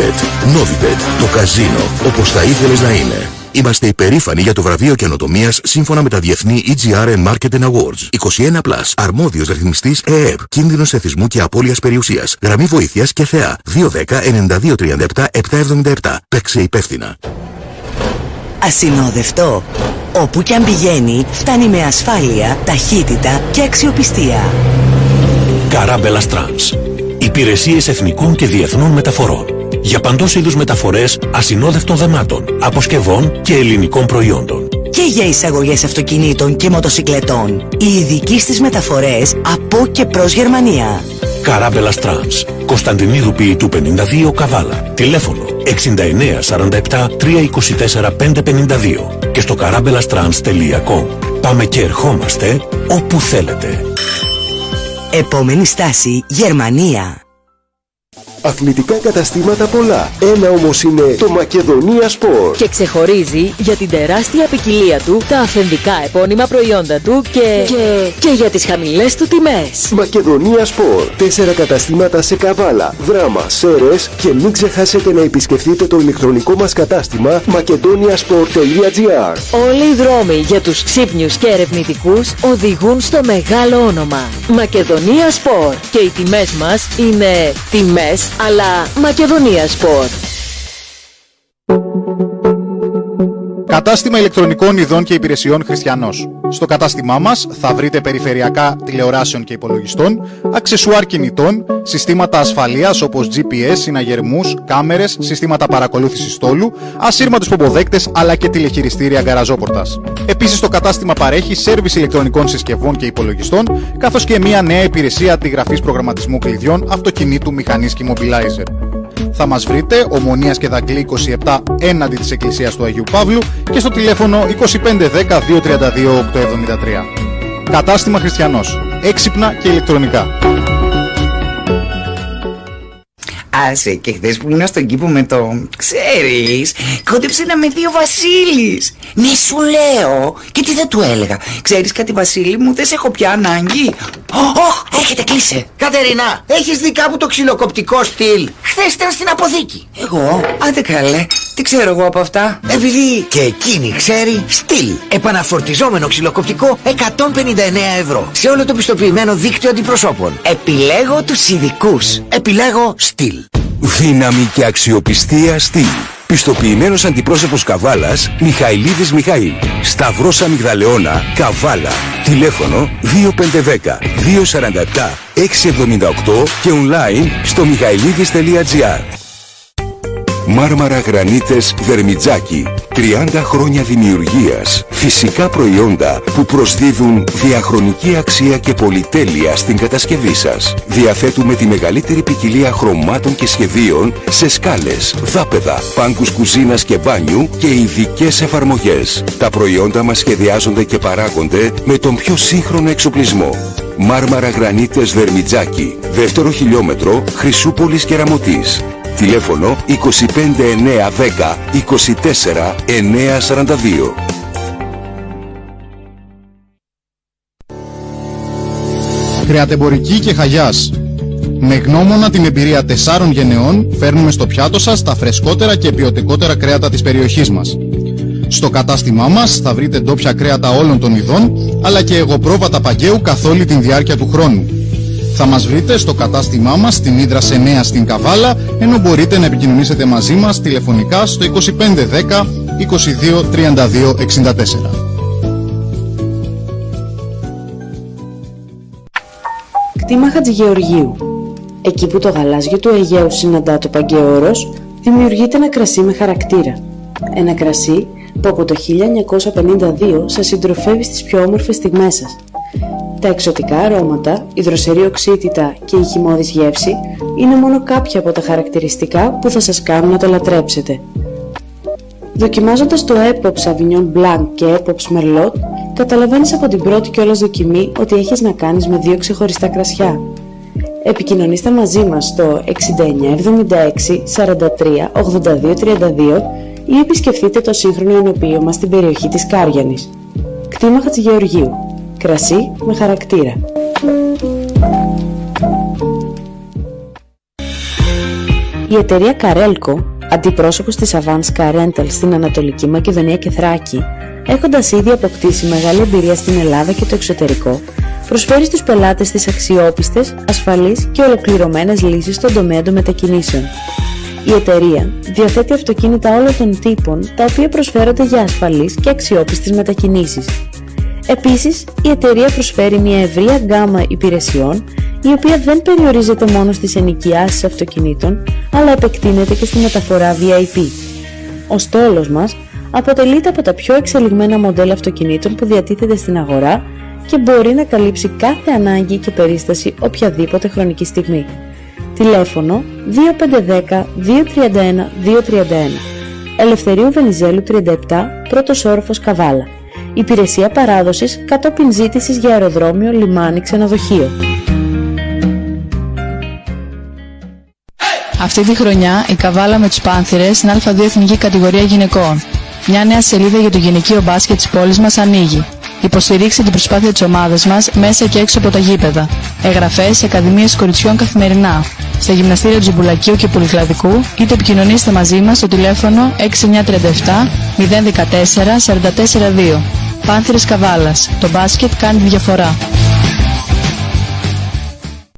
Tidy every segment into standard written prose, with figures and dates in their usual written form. Novibet. Novibet, το καζίνο, όπως θα ήθελες να είναι. Είμαστε υπερήφανοι για το βραβείο καινοτομίας σύμφωνα με τα διεθνή EGR Marketing Awards. 21+, αρμόδιος ρυθμιστής ΕΕΠ, κίνδυνος εθισμού και απώλειας περιουσίας, γραμμή βοήθειας και ΘΕΑ 210-9237-777. Παίξε υπεύθυνα. Ασυνόδευτο. Όπου κι αν πηγαίνει, φτάνει με ασφάλεια, ταχύτητα και αξιοπιστία. Καράμπελας Τρανς. Υπηρεσίες εθνικών και διεθνών μεταφορών. Για παντός είδους μεταφορές ασυνόδευτων δεμάτων, αποσκευών και ελληνικών προϊόντων. Και για εισαγωγές αυτοκινήτων και μοτοσικλετών. Οι ειδικοί στις μεταφορές από και προς Γερμανία. Καράμπελας Τρανς. Κωνσταντινίδου Ποιητού 52 Καβάλα. Τηλέφωνο 6947 324 552. Και στο carambelastrans.com. Πάμε και ερχόμαστε όπου θέλετε. Επόμενη στάση Γερμανία. Αθλητικά καταστήματα πολλά. Ένα όμως είναι το Μακεδονία Σπορ. Και ξεχωρίζει για την τεράστια ποικιλία του, τα αυθεντικά επώνυμα προϊόντα του και για τις χαμηλές του τιμές. Μακεδονία Σπορ. 4 καταστήματα σε Καβάλα, Δράμα, Σέρες και μην ξεχάσετε να επισκεφτείτε το ηλεκτρονικό μας κατάστημα macedoniasport.gr. Όλοι οι δρόμοι για τους ξύπνιους και ερευνητικούς οδηγούν στο μεγάλο όνομα. Μακεδονία Σπορ. Και οι τιμές μας είναι τιμές. Αλλά Μακεδονία Σπορ. Κατάστημα ηλεκτρονικών ειδών και υπηρεσιών Χριστιανός. Στο κατάστημά μας θα βρείτε περιφερειακά τηλεοράσεων και υπολογιστών, αξεσουάρ κινητών, συστήματα ασφαλείας όπως GPS, συναγερμούς, κάμερες, συστήματα παρακολούθησης στόλου, ασύρματους πομποδέκτες αλλά και τηλεχειριστήρια γκαραζόπορτας. Επίσης το κατάστημα παρέχει σέρβις ηλεκτρονικών συσκευών και υπολογιστών, καθώς και μια νέα υπηρεσία αντιγραφής προγραμματισμού κλειδιών, αυτοκινήτου, μηχανής και immobilizer. Θα μας βρείτε Ομονίας και Δαγκλή 27 έναντι της Εκκλησίας του Αγίου Παύλου και στο τηλέφωνο 2510 232 873. Κατάστημα Χριστιανός. Έξυπνα και ηλεκτρονικά. Άσε, και χθες που ήμουν στον κήπο με το ξέρεις, κόντεψε να με δει ο Βασίλης. Ναι, σου λέω. Και τι θα του έλεγα? Ξέρεις κάτι, Βασίλη μου, δεν σε έχω πια ανάγκη. Έρχεται, κλείσε. Κατερινά, έχεις δει κάπου το ξυλοκοπτικό στυλ? Χθες ήταν στην αποθήκη. Εγώ? Άντε καλέ, τι ξέρω εγώ από αυτά? Επειδή και εκείνη ξέρει. Στυλ, επαναφορτιζόμενο ξυλοκοπτικό, 159 ευρώ. Σε όλο το πιστοποιημένο δίκτυο αντιπροσώπων. Επιλέγω τους ειδικούς. Επιλέγω Στυλ. Δύναμη και αξιοπιστία Στυλ. Πιστοποιημένος αντιπρόσωπος Καβάλας Μιχαηλίδης Μιχαήλ. Σταυρός Αμυγδαλεώνα Καβάλα. Τηλέφωνο 2510 247 678 και online στο michailidis.gr. Μάρμαρα Γρανίτες Δερμιτζάκη. 30 χρόνια δημιουργίας. Φυσικά προϊόντα που προσδίδουν διαχρονική αξία και πολυτέλεια στην κατασκευή σας. Διαθέτουμε τη μεγαλύτερη ποικιλία χρωμάτων και σχεδίων σε σκάλες, δάπεδα, πάγκους κουζίνας και μπάνιου και ειδικές εφαρμογές. Τα προϊόντα μας σχεδιάζονται και παράγονται με τον πιο σύγχρονο εξοπλισμό. Μάρμαρα Γρανίτες Δερμιτζάκη. Δεύτερο χιλιόμετρο Χρυσούπολης και Ραμωτής. Τηλέφωνο 25 910 24 942. Κρεατεμπορική και Χαγιάς. Με γνώμονα την εμπειρία 4 γενεών φέρνουμε στο πιάτο σας τα φρεσκότερα και ποιοτικότερα κρέατα της περιοχής μας. Στο κατάστημά μας θα βρείτε ντόπια κρέατα όλων των ειδών, αλλά και εγωπρόβατα παγκαίου καθ' όλη την διάρκεια του χρόνου. Θα μας βρείτε στο κατάστημά μας στην Ύδρας 9 στην Καβάλα, ενώ μπορείτε να επικοινωνήσετε μαζί μας τηλεφωνικά στο 2510 22 32 64. Κτήμα Χατζηγεωργίου. Εκεί που το γαλάζιο του Αιγαίου συναντά το παγκαίο όρος, δημιουργείται ένα κρασί με χαρακτήρα. Ένα κρασί που από το 1952 σας συντροφεύει στις πιο όμορφες στιγμές σας. Τα εξωτικά αρώματα, η δροσερή οξύτητα και η χυμώδης γεύση είναι μόνο κάποια από τα χαρακτηριστικά που θα σας κάνουν να το λατρέψετε. Δοκιμάζοντας το Apex Sauvignon Blanc και Apex Merlot, καταλαβαίνεις από την πρώτη κιόλας δοκιμή ότι έχεις να κάνεις με δύο ξεχωριστά κρασιά. Επικοινωνήστε μαζί μας στο 6976 43 82 32 ή επισκεφτείτε το σύγχρονο ενοποιείο μας στην περιοχή της Κάριανης. Κτήμα Χατζηγεωργίου. Κρασί με χαρακτήρα. Η εταιρεία Carelco, αντιπρόσωπος της Advance Rentals στην Ανατολική Μακεδονία και Θράκη, έχοντας ήδη αποκτήσει μεγάλη εμπειρία στην Ελλάδα και το εξωτερικό, προσφέρει στους πελάτες της αξιόπιστες, ασφαλείς και ολοκληρωμένες λύσεις στον τομέα των μετακινήσεων. Η εταιρεία διαθέτει αυτοκίνητα όλων των τύπων, τα οποία προσφέρονται για ασφαλείς και αξιόπιστες μετακινήσεις. Επίσης, η εταιρεία προσφέρει μια ευρεία γκάμα υπηρεσιών, η οποία δεν περιορίζεται μόνο στις ενοικιάσεις αυτοκινήτων, αλλά επεκτείνεται και στη μεταφορά VIP. Ο στόλος μας αποτελείται από τα πιο εξελιγμένα μοντέλα αυτοκινήτων που διατίθεται στην αγορά και μπορεί να καλύψει κάθε ανάγκη και περίσταση οποιαδήποτε χρονική στιγμή. Τηλέφωνο 2510 231 231. Ελευθερίου Βενιζέλου 37, πρώτος όροφος Καβάλα. Υπηρεσία παράδοσης κατόπιν ζήτησης για αεροδρόμιο, λιμάνι, ξενοδοχείο. Αυτή τη χρονιά η Καβάλα με τους Πάνθηρες στην Α2 Εθνική Κατηγορία Γυναικών. Μια νέα σελίδα για το γυναικείο μπάσκετ της πόλης μας ανοίγει. Υποστηρίξτε την προσπάθεια της ομάδας μας μέσα και έξω από τα γήπεδα. Εγγραφές σε ακαδημίες κοριτσιών καθημερινά. Στα γυμναστήρια Τζιμπουλακίου και Πολυκλαδικού, είτε επικοινωνήστε μαζί μας στο τηλέφωνο 6937 014 442. Πάνθηρες Καβάλας. Το μπάσκετ κάνει τη διαφορά.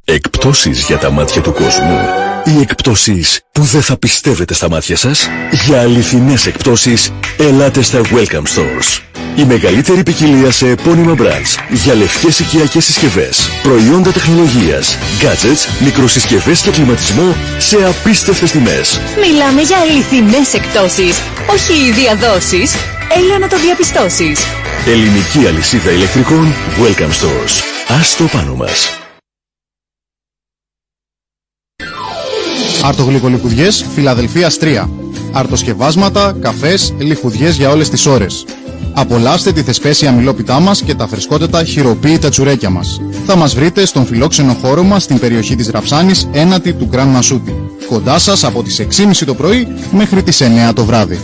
Εκπτώσεις για τα μάτια του κόσμου. Οι εκπτώσεις που δεν θα πιστεύετε στα μάτια σας. Για αληθινές εκπτώσεις, ελάτε στα Welcome Stores. Η μεγαλύτερη ποικιλία σε επώνυμα brands για λευκές οικιακές συσκευές, προϊόντα τεχνολογίας, gadgets, μικροσυσκευές και κλιματισμό σε απίστευτες τιμές. Μιλάμε για αληθινές εκπτώσεις, όχι οι διαδόσεις. Έλα να το διαπιστώσεις. Ελληνική αλυσίδα ηλεκτρικών Welcome Stores. Ας το πάνω μας. Αρτογλυκολιχουδιές Φιλαδελφίας 3. Αρτοσκευάσματα, καφές, λιχουδιές για όλες τις ώρες. Απολαύστε τη θεσπέσια αμυλόπιτά μας και τα φρεσκότατα χειροποίητα τσουρέκια μας. Θα μας βρείτε στον φιλόξενο χώρο μας στην περιοχή της Ραψάνης, ένατη του Γκραν Μασούτη. Κοντά σας από τις 6.30 το πρωί μέχρι τις 9 το βράδυ.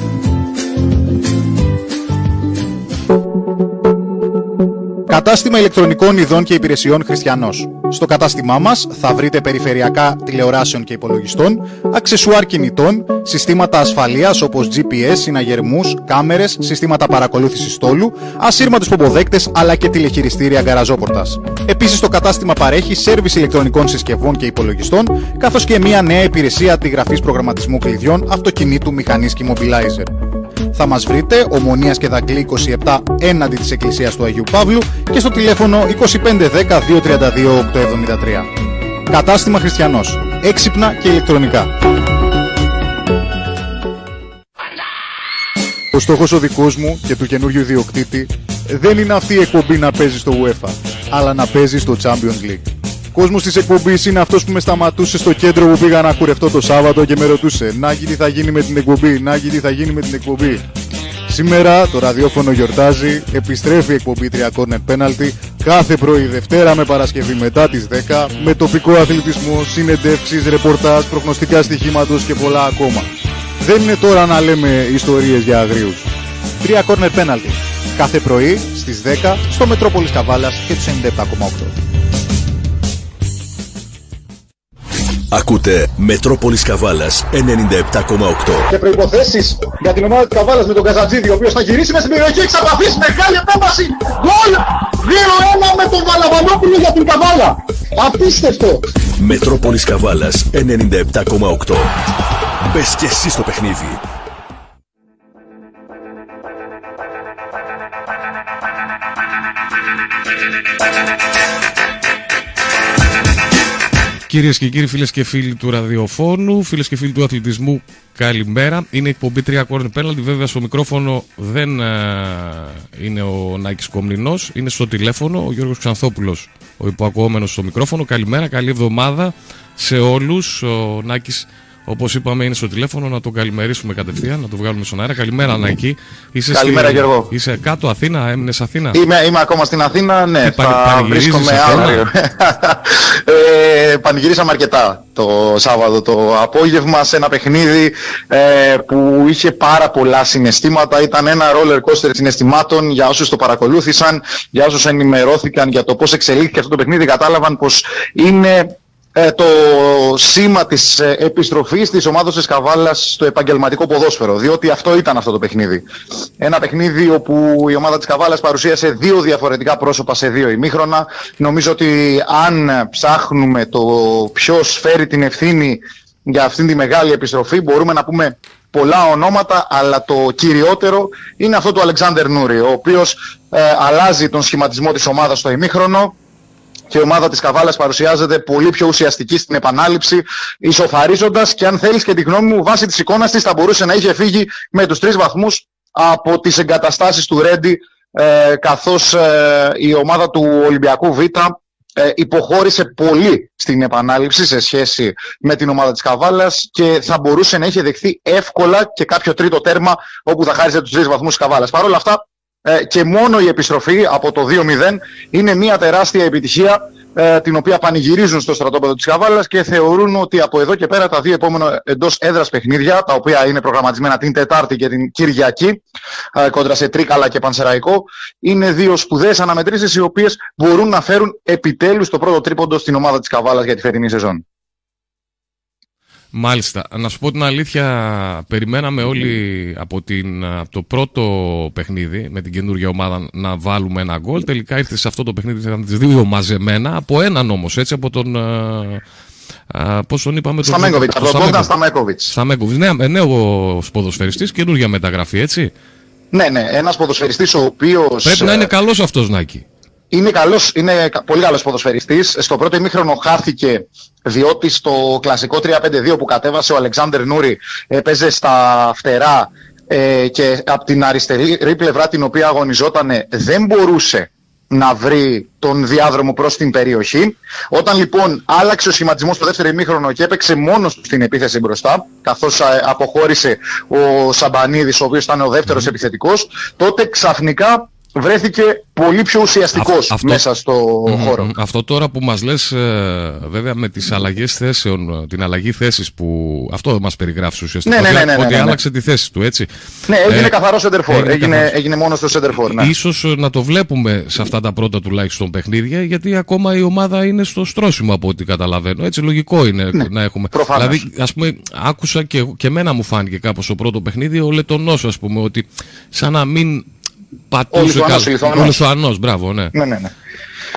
Κατάστημα ηλεκτρονικών ειδών και υπηρεσιών Χριστιανός. Στο κατάστημά μας θα βρείτε περιφερειακά τηλεοράσεων και υπολογιστών, αξεσουάρ κινητών, συστήματα ασφαλείας όπως GPS, συναγερμούς, κάμερες, συστήματα παρακολούθησης στόλου, ασύρματους πομποδέκτες αλλά και τηλεχειριστήρια γκαραζόπορτας. Επίσης το κατάστημα παρέχει σέρβις ηλεκτρονικών συσκευών και υπολογιστών, καθώς και μια νέα υπηρεσία αντιγραφής προγραμματισμού κλειδιών, αυτοκινήτου, μηχανής και immobilizer. Θα μας βρείτε Ομονίας και Δακλή 27 έναντι της Εκκλησίας του Αγίου Παύλου και στο τηλέφωνο 2510 232 873. Κατάστημα Χριστιανός. Έξυπνα και ηλεκτρονικά. Ο στόχος ο δικός μου και του καινούριου ιδιοκτήτη δεν είναι αυτή η εκπομπή να παίζει στο UEFA, αλλά να παίζει στο Champions League. Ο κόσμος της εκπομπής είναι αυτός που με σταματούσε στο κέντρο που πήγα να κουρευτώ το Σάββατο και με ρωτούσε «Νάκη, τι θα γίνει με την εκπομπή, Νάκη, τι θα γίνει με την εκπομπή». Σήμερα το ραδιόφωνο γιορτάζει, επιστρέφει η εκπομπή 3 Corner Penalty κάθε πρωί Δευτέρα με Παρασκευή μετά τις 10 με τοπικό αθλητισμό, συνεντεύξεις, ρεπορτάζ, προγνωστικά στοιχήματος και πολλά ακόμα. Δεν είναι τώρα να λέμε ιστορίες για αγρίους. 3 Corner Penalty κάθε πρωί στις 10 στο Μετρόπολις Καβάλας και τους 97,8. Ακούτε Μετρόπολης Καβάλας 97,8. Και προϋποθέσεις για την ομάδα του Καβάλας με τον Καζατζίδη, ο οποίος θα γυρίσει μέσα στην περιοχή εξ απαφής, μεγάλη επέμβαση, γκολ 2-1 με τον Βαλαβανόπουλο για την Καβάλα. Απίστευτο. Μετρόπολης Καβάλας 97,8. Μπες και εσύ στο παιχνίδι. Κυρίες και κύριοι, φίλες και φίλοι του ραδιοφώνου, φίλες και φίλοι του αθλητισμού, καλημέρα. Είναι η εκπομπή 3 Corner Penalty. Βέβαια, στο μικρόφωνο δεν είναι ο Νάκης Κομνηνός, είναι στο τηλέφωνο ο Γιώργος Ξανθόπουλος, ο υποακουόμενος στο μικρόφωνο. Καλημέρα, καλή εβδομάδα σε όλους. Ο Νάκης, όπως είπαμε, είναι στο τηλέφωνο, να τον καλημερίσουμε κατευθείαν, να τον βγάλουμε στον αέρα. Καλημέρα, Νάκη. Καλημέρα, Γιώργο. Είσαι κάτω Αθήνα, έμεινες Αθήνα. Είμαι ακόμα στην Αθήνα, ναι. Θα βρίσκομαι αύριο. Πανηγυρίσαμε αρκετά το Σάββατο το απόγευμα σε ένα παιχνίδι που είχε πάρα πολλά συναισθήματα. Ήταν ένα roller coaster συναισθημάτων για όσους το παρακολούθησαν, για όσους ενημερώθηκαν για το πώς εξελίχθηκε αυτό το παιχνίδι. Κατάλαβαν πως είναι το σήμα της επιστροφής της ομάδας της Καβάλας στο επαγγελματικό ποδόσφαιρο, διότι αυτό ήταν αυτό το παιχνίδι. Ένα παιχνίδι όπου η ομάδα της Καβάλας παρουσίασε δύο διαφορετικά πρόσωπα σε δύο ημίχρονα. Νομίζω ότι αν ψάχνουμε το ποιος φέρει την ευθύνη για αυτήν τη μεγάλη επιστροφή, μπορούμε να πούμε πολλά ονόματα, αλλά το κυριότερο είναι αυτό του Αλεξάντερ Νούρι, ο οποίος αλλάζει τον σχηματισμό της ομάδας στο ημίχρονο και η ομάδα της Καβάλας παρουσιάζεται πολύ πιο ουσιαστική στην επανάληψη, ισοφαρίζοντας, και αν θέλεις και τη γνώμη μου, βάσει της εικόνας της θα μπορούσε να είχε φύγει με τους 3 βαθμούς από τις εγκαταστάσεις του Ρέντι, καθώς η ομάδα του Ολυμπιακού Β υποχώρησε πολύ στην επανάληψη σε σχέση με την ομάδα της Καβάλας και θα μπορούσε να είχε δεχθεί εύκολα και κάποιο τρίτο τέρμα όπου θα χάριζε τους 3 βαθμούς της Καβάλας. Παρ' όλα αυτά, και μόνο η επιστροφή από το 2-0 είναι μια τεράστια επιτυχία, την οποία πανηγυρίζουν στο στρατόπεδο της Καβάλας και θεωρούν ότι από εδώ και πέρα τα δύο επόμενα εντός έδρας παιχνίδια, τα οποία είναι προγραμματισμένα την Τετάρτη και την Κυριακή, κόντρα σε Τρίκαλα και Πανσεραϊκό, είναι δύο σπουδαίες αναμετρήσεις οι οποίες μπορούν να φέρουν επιτέλους το πρώτο τρίποντο στην ομάδα της Καβάλας για τη φετινή σεζόν. Μάλιστα. Να σου πω την αλήθεια, περιμέναμε όλοι από το πρώτο παιχνίδι με την καινούργια ομάδα να βάλουμε ένα γκολ. Τελικά ήρθε σε αυτό το παιχνίδι, ήταν τις δύο μαζεμένα, από έναν όμως, έτσι, από τον... πώς τον είπαμε... Σταμένκοβιτς, από τον Μπόγκνταν Σταμένκοβιτς. Νέος ποδοσφαιριστής, καινούργια μεταγραφή, έτσι. Ναι, ένας ποδοσφαιριστής ο οποίος... Πρέπει να είναι καλός αυτός, Νάκη. Είναι πολύ καλός ποδοσφαιριστής. Στο πρώτο ημίχρονο χάθηκε, διότι στο κλασικό 3-5-2 που κατέβασε ο Αλεξάντερ Νούρι έπαιζε στα φτερά και από την αριστερή πλευρά την οποία αγωνιζόταν δεν μπορούσε να βρει τον διάδρομο προς την περιοχή. Όταν λοιπόν άλλαξε ο σχηματισμός στο δεύτερο ημίχρονο και έπαιξε μόνος του στην επίθεση μπροστά, καθώς αποχώρησε ο Σαμπανίδης, ο οποίος ήταν ο δεύτερος επιθετικός, τότε ξαφνικά βρέθηκε πολύ πιο ουσιαστικός μέσα στο χώρο. Αυτό τώρα που μας λες, βέβαια με τις αλλαγές θέσεων, την αλλαγή θέσης που αυτό μας περιγράφεις ουσιαστικά. Ναι, άλλαξε τη θέση του, έτσι. Ναι, έγινε καθαρό σεντερφόρ. Έγινε μόνο στο σεντερφόρ. Ναι. Ίσως να το βλέπουμε σε αυτά τα πρώτα τουλάχιστον παιχνίδια, γιατί ακόμα η ομάδα είναι στο στρώσιμο από ό,τι καταλαβαίνω. Έτσι, λογικό είναι να έχουμε. Προφανώς. Δηλαδή, ας πούμε, άκουσα και εμένα μου φάνηκε κάπως το πρώτο παιχνίδι ο Λετονός, ας πούμε, ότι σαν να μην. Ο Λιθουανός, μπράβο, ναι. Ναι.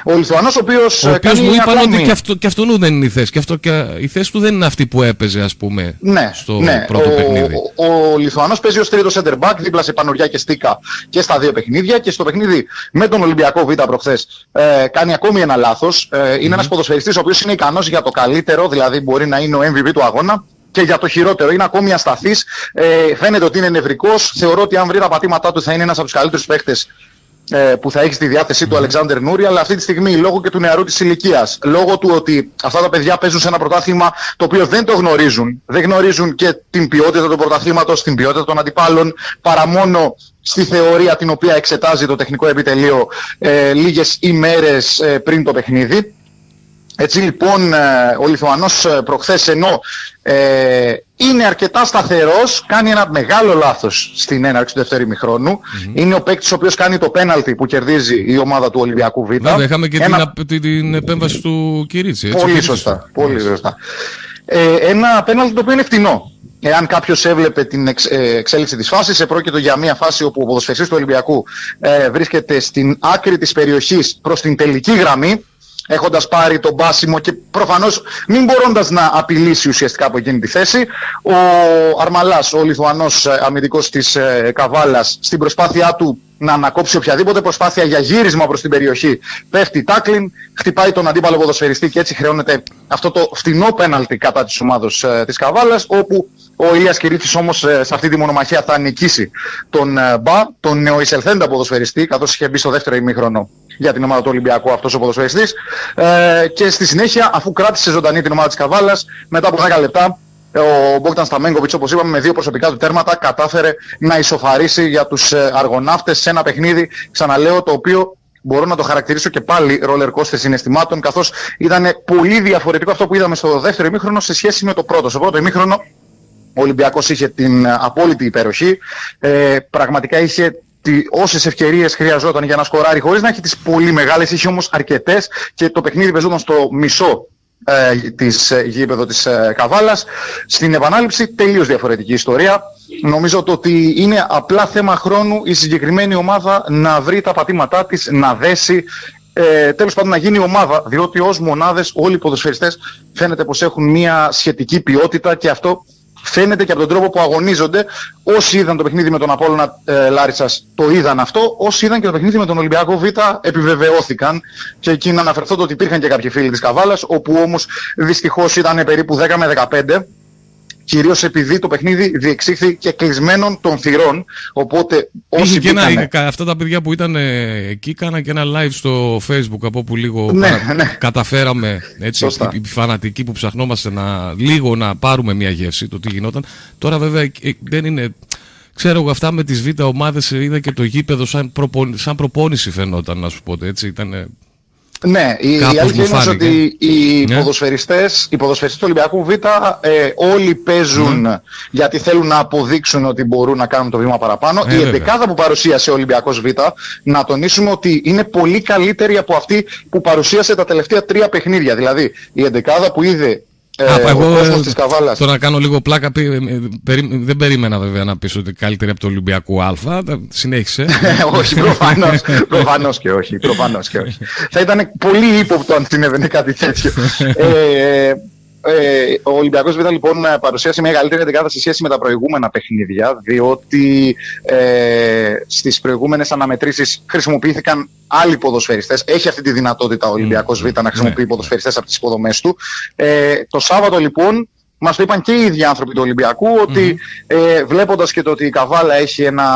Ο Λιθουανός, ο οποίος. Μου είπαν ότι και αυτόν δεν είναι η θέση. Και η θέση του δεν είναι αυτή που έπαιζε, ας πούμε, στο πρώτο παιχνίδι. Ο Λιθουανός παίζει ως τρίτο center back, δίπλα σε Πανουριά και Στίκα και στα δύο παιχνίδια. Και στο παιχνίδι με τον Ολυμπιακό Β' προχθές κάνει ακόμη ένα λάθος. Είναι ένας ποδοσφαιριστής ο οποίος είναι ικανός για το καλύτερο, δηλαδή μπορεί να είναι ο MVP του αγώνα. Και για το χειρότερο, είναι ακόμη ασταθής, φαίνεται ότι είναι νευρικός. Θεωρώ ότι αν βρει τα πατήματά του θα είναι ένας από τους καλύτερους παίχτες που θα έχει στη διάθεσή του Αλεξάντερ Νούρι, αλλά αυτή τη στιγμή λόγω και του νεαρού της ηλικίας, λόγω του ότι αυτά τα παιδιά παίζουν σε ένα πρωτάθλημα το οποίο δεν το γνωρίζουν, δεν γνωρίζουν και την ποιότητα του πρωταθλήματος, την ποιότητα των αντιπάλων, παρά μόνο στη θεωρία την οποία εξετάζει το τεχνικό επιτελείο λίγες ημέρες πριν το παιχνίδι. Έτσι λοιπόν, ο Λιθουανός προχθές, ενώ είναι αρκετά σταθερός, κάνει ένα μεγάλο λάθος στην έναρξη του δεύτερου ημιχρόνου. Είναι ο παίκτης ο οποίος κάνει το πέναλτι που κερδίζει η ομάδα του Ολυμπιακού Β. Βέβαια, είχαμε και την επέμβαση του Κυρίτση. Πολύ σωστά. Ένα πέναλτι το οποίο είναι φτηνό. Εάν κάποιος έβλεπε την εξέλιξη της φάσης, επρόκειτο για μια φάση όπου ο ποδοσφαιριστής του Ολυμπιακού βρίσκεται στην άκρη της περιοχής προς την τελική γραμμή, έχοντας πάρει τον πάσιμο και προφανώς μην μπορώντας να απειλήσει ουσιαστικά από εκείνη τη θέση. Ο Αρμαλάς, ο Λιθουανός αμυντικός της Καβάλας, στην προσπάθειά του να ανακόψει οποιαδήποτε προσπάθεια για γύρισμα προς την περιοχή, πέφτει τάκλιν, χτυπάει τον αντίπαλο ποδοσφαιριστή και έτσι χρεώνεται αυτό το φτηνό πέναλτι κατά της ομάδος της Καβάλας, όπου ο Ηλίας Κυρίτσης όμως σε αυτή τη μονομαχία θα νικήσει τον Μπα, τον νεοεισελθέντα ποδοσφαιριστή, καθώς είχε μπει στο δεύτερο ημίχρονο για την ομάδα του Ολυμπιακού αυτός ο ποδοσφαιριστής, και στη συνέχεια, αφού κράτησε ζωντανή την ομάδα της Καβάλας, μετά από 10 λεπτά ο Μπόγκνταν Σταμένκοβιτς, όπως είπαμε, με δύο προσωπικά του τέρματα κατάφερε να ισοφαρίσει για τους Αργοναύτες σε ένα παιχνίδι, ξαναλέω, το οποίο μπορώ να το χαρακτηρίσω και πάλι ρόλερ κόστες συναισθημάτων, καθώς ήταν πολύ διαφορετικό αυτό που είδαμε στο δεύτερο ημίχρονο σε σχέση με το πρώτο. Στο πρώτο ημίχρονο ο Ολυμπιακός είχε την απόλυτη υπεροχή, πραγματικά είχε όσες ευκαιρίες χρειαζόταν για να σκοράρει χωρίς να έχει τις πολύ μεγάλες, είχε όμως αρκετές και το παιχνίδι παίζονταν στο μισό της γήπεδο της Καβάλας. Στην επανάληψη τελείως διαφορετική ιστορία. Νομίζω ότι είναι απλά θέμα χρόνου η συγκεκριμένη ομάδα να βρει τα πατήματά της, να δέσει, τέλος πάντων να γίνει ομάδα, διότι ως μονάδες όλοι οι ποδοσφαιριστές φαίνεται πως έχουν μια σχετική ποιότητα και αυτό φαίνεται και από τον τρόπο που αγωνίζονται. Όσοι είδαν το παιχνίδι με τον Απόλλωνα Λάρισσας το είδαν αυτό. Όσοι είδαν και το παιχνίδι με τον Ολυμπιακό Β επιβεβαιώθηκαν. Και εκεί να αναφερθώ ότι υπήρχαν και κάποιοι φίλοι της Καβάλας, όπου όμως δυστυχώς ήταν περίπου 10 με 15. Κυρίως επειδή το παιχνίδι διεξήχθη και κλεισμένων των θυρών. Οπότε όσοι πήγαν... Αυτά τα παιδιά που ήταν εκεί κάναν και ένα live στο Facebook από όπου λίγο καταφέραμε, έτσι, οι φανατικοί που ψαχνόμαστε να πάρουμε μια γεύση το τι γινόταν. Τώρα βέβαια δεν είναι... Ξέρω εγώ αυτά με τις Β' ομάδες, είδα και το γήπεδο σαν προπόνηση φαινόταν, να σου πω, έτσι ήταν... Ναι, η αλήθεια είναι ότι οι ποδοσφαιριστές του Ολυμπιακού Β όλοι παίζουν γιατί θέλουν να αποδείξουν ότι μπορούν να κάνουν το βήμα παραπάνω. Η εντεκάδα που παρουσίασε ο Ολυμπιακός Β, να τονίσουμε ότι είναι πολύ καλύτερη από αυτή που παρουσίασε τα τελευταία τρία παιχνίδια. Δηλαδή, η εντεκάδα που είδε ο κόσμος της Καβάλας. Τώρα να κάνω λίγο πλάκα, δεν περίμενα βέβαια να πεις ότι καλύτερη από το Ολυμπιακό Α. Συνέχισε. Όχι, προφανώς και όχι. Θα ήταν πολύ ύποπτο αν συνέβαινε κάτι τέτοιο. Ο Ολυμπιακός Β λοιπόν παρουσίασε μια καλύτερη εντεκάδα σε σχέση με τα προηγούμενα παιχνίδια, διότι στις προηγούμενες αναμετρήσεις χρησιμοποιήθηκαν άλλοι ποδοσφαιριστές. Έχει αυτή τη δυνατότητα ο Ολυμπιακός Β να χρησιμοποιεί ποδοσφαιριστές από τις υποδομές του. Το Σάββατο λοιπόν μας το είπαν και οι ίδιοι άνθρωποι του Ολυμπιακού ότι βλέποντας και το ότι η Καβάλα έχει ένα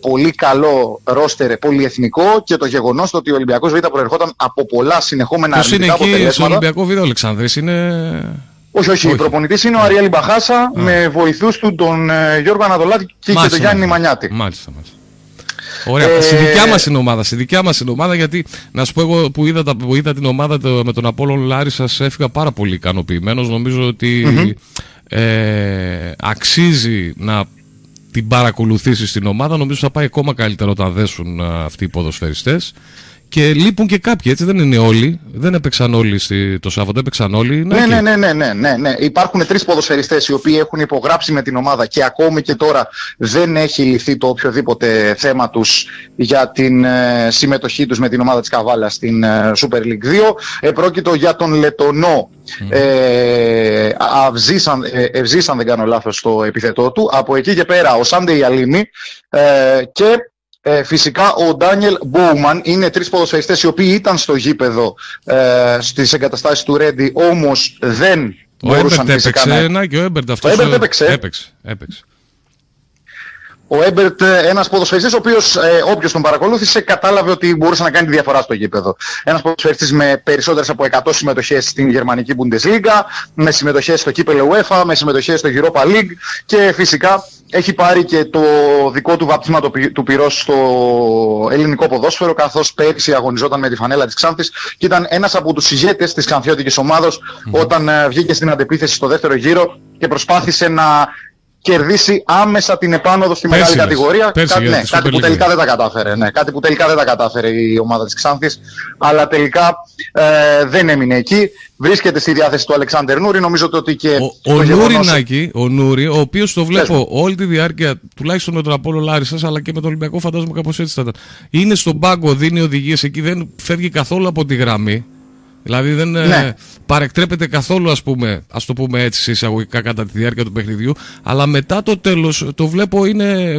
πολύ καλό ρόστερ πολυεθνικό και το γεγονός ότι ο Ολυμπιακός Β προερχόταν από πολλά συνεχόμενα αρνητικά αποτελέσματα. Ποιος είναι εκεί στο Ολυμπιακό Β, ο Αλεξάνδρης είναι... Όχι. Προπονητής είναι ο Αριέλη Μπαχάσα με βοηθούς του τον Γιώργο Αναδολάκη και τον Γιάννη Μανιάτη. Μάλιστα. Ωραία, στη δικιά μας είναι ομάδα, γιατί να σου πω εγώ που είδα την ομάδα με τον Απόλλωνα Λάρισσας έφυγα πάρα πολύ ικανοποιημένος. Νομίζω ότι αξίζει να την παρακολουθήσει στην ομάδα, νομίζω θα πάει ακόμα καλύτερα όταν δέσουν αυτοί οι ποδοσφαιριστές. Και λείπουν και κάποιοι, έτσι, δεν είναι όλοι. Δεν έπαιξαν όλοι το Σάββατο, έπαιξαν όλοι. Ναι. Υπάρχουν τρεις ποδοσφαιριστές οι οποίοι έχουν υπογράψει με την ομάδα και ακόμη και τώρα δεν έχει λυθεί το οποιοδήποτε θέμα τους για την συμμετοχή τους με την ομάδα της Καβάλας στην Super League 2. Πρόκειτο για τον Λετονό Ευζήσαν, δεν κάνω λάθος, στο επιθετό του. Από εκεί και πέρα ο Σάντε Ιαλίνη και φυσικά ο Ντάνιελ Μπόουμαν. Είναι τρεις ποδοσφαιριστές οι οποίοι ήταν στο γήπεδο στις εγκαταστάσεις του Ρέντι, όμως δεν μπορούσαν φυσικά να... Ο Έμπερτ έπαιξε. Ο Έμπερτ, ένας ποδοσφαιριστής ο οποίος όποιος τον παρακολούθησε κατάλαβε ότι μπορούσε να κάνει τη διαφορά στο γήπεδο. Ένας ποδοσφαιριστής με περισσότερες από 100 συμμετοχές στην γερμανική Bundesliga, με συμμετοχές στο κύπελλο UEFA, με συμμετοχές στο Europa League και φυσικά έχει πάρει και το δικό του βάπτισμα του πυρός στο ελληνικό ποδόσφαιρο, καθώς πέρυσι αγωνιζόταν με τη φανέλα της Ξάνθης και ήταν ένας από τους ηγέτες της ξανθιώτικης ομάδος όταν βγήκε στην αντεπίθεση στο δεύτερο γύρο και προσπάθησε να κερδίσει άμεσα την επάνωδο στη μεγάλη κατηγορία. Κάτι που τελικά δεν τα κατάφερε η ομάδα της Ξάνθης, αλλά τελικά δεν έμεινε εκεί. Βρίσκεται στη διάθεση του Αλεξάντερ Νούρι. Νομίζω ότι και ο Νούρι, ο οποίος το βλέπω όλη τη διάρκεια, τουλάχιστον με τον Απόλλωνα Λάρισσας, αλλά και με τον Ολυμπιακό, φαντάζομαι κάπως έτσι θα ήταν. Είναι στον πάγκο, δίνει οδηγίες εκεί, δεν φεύγει καθόλου από τη γραμμή. Δηλαδή δεν παρεκτρέπεται καθόλου, ας το πούμε έτσι, εισαγωγικά, κατά τη διάρκεια του παιχνιδιού. Αλλά μετά το τέλος το βλέπω είναι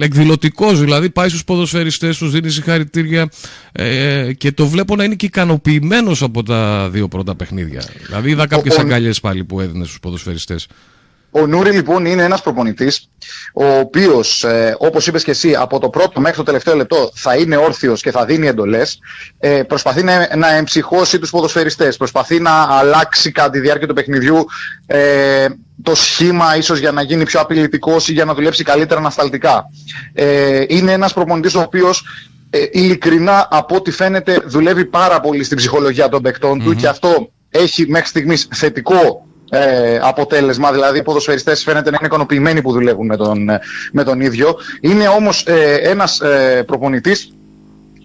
εκδηλωτικός. Δηλαδή πάει στους ποδοσφαιριστές, τους δίνει συγχαρητήρια και το βλέπω να είναι και ικανοποιημένος από τα δύο πρώτα παιχνίδια. Δηλαδή είδα κάποιες αγκαλιές πάλι που έδινε στους ποδοσφαιριστές. Ο Νούρι λοιπόν είναι ένας προπονητής ο οποίος, όπως είπες και εσύ, από το πρώτο μέχρι το τελευταίο λεπτό θα είναι όρθιος και θα δίνει εντολές. Προσπαθεί να εμψυχώσει τους ποδοσφαιριστές, προσπαθεί να αλλάξει κατά τη διάρκεια του παιχνιδιού το σχήμα, ίσως για να γίνει πιο απειλητικός ή για να δουλέψει καλύτερα ανασταλτικά. Είναι ένας προπονητής ο οποίος ειλικρινά, από ό,τι φαίνεται, δουλεύει πάρα πολύ στην ψυχολογία των παικτών του και αυτό έχει μέχρι στιγμής θετικό αποτέλεσμα. Δηλαδή οι ποδοσφαιριστές φαίνεται να είναι ικανοποιημένοι που δουλεύουν με τον ίδιο. Είναι όμως ένας προπονητής